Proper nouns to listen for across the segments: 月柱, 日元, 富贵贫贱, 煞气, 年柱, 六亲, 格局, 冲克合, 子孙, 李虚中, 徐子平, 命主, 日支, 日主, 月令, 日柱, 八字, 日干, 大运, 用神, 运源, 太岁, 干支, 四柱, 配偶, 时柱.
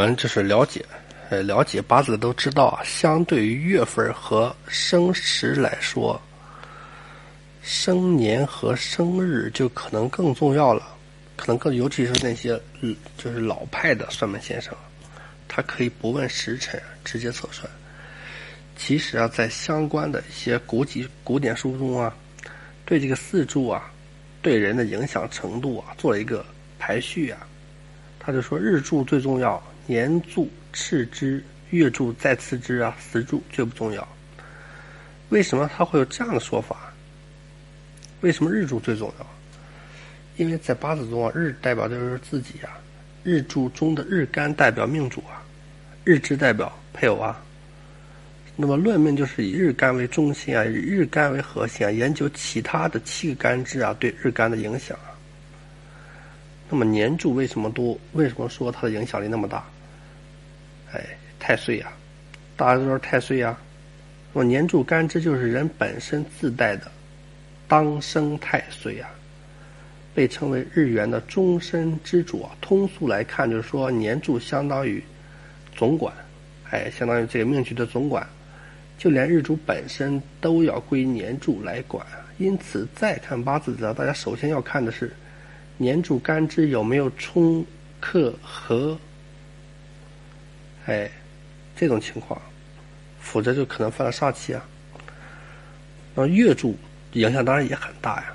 我们就是了解八字的都知道啊，相对于月份和生时来说，生年和生日就可能更重要了，可能更尤其是那些就是老派的算命先生，他可以不问时辰直接测算。其实啊，在相关的一些古典书中啊，对这个四柱啊对人的影响程度啊做了一个排序啊，他就说日柱最重要，年柱次之，月柱再次之啊，时柱最不重要。为什么他会有这样的说法？为什么日柱最重要？因为在八字中啊，日代表就是自己啊，日柱中的日干代表命主啊，日支代表配偶啊。那么论命就是以日干为中心啊，以日干为核心啊，研究其他的7个干支啊对日干的影响啊。那么年柱为什么说它的影响力那么大？太岁啊，大家都说太岁啊。那么年柱干支就是人本身自带的当生太岁啊，被称为日元的终身之主啊。通俗来看就是说，年柱相当于总管，相当于这个命局的总管，就连日主本身都要归年柱来管。因此再看八字的大家首先要看的是年柱干支有没有冲克合这种情况，否则就可能犯了煞气啊。那月柱影响当然也很大呀，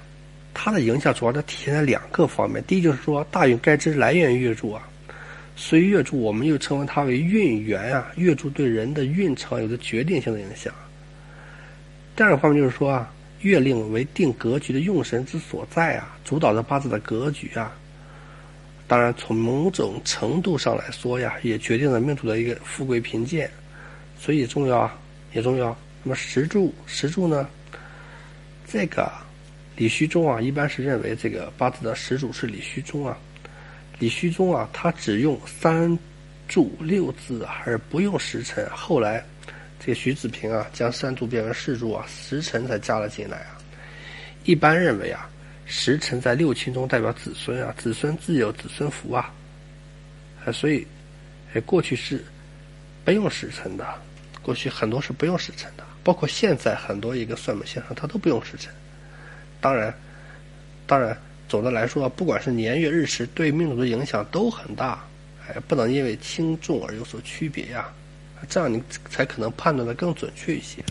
它的影响主要就体现在2个方面。第一就是说，大运该支来源于月柱啊，所以月柱我们又称为它为运源啊，月柱对人的运程有着决定性的影响。第2个方面就是说啊，月令为定格局的用神之所在啊，主导着八字的格局啊。当然从某种程度上来说呀，也决定了命主的一个富贵贫贱，所以重要啊，也重要。那么时柱呢，这个李虚中啊，一般是认为这个八字的时主是李虚中啊。李虚中啊，他只用3柱6字而不用时辰。后来这个徐子平啊，将3柱变为4柱啊，时辰才加了进来啊。一般认为啊，时辰在六亲中代表子孙啊，子孙自有子孙福啊，所以过去是不用时辰的，过去很多是不用时辰的，包括现在很多一个算命先生他都不用时辰。当然总的来说，不管是年月日时，对命主的影响都很大，不能因为轻重而有所区别呀，这样你才可能判断的更准确一些。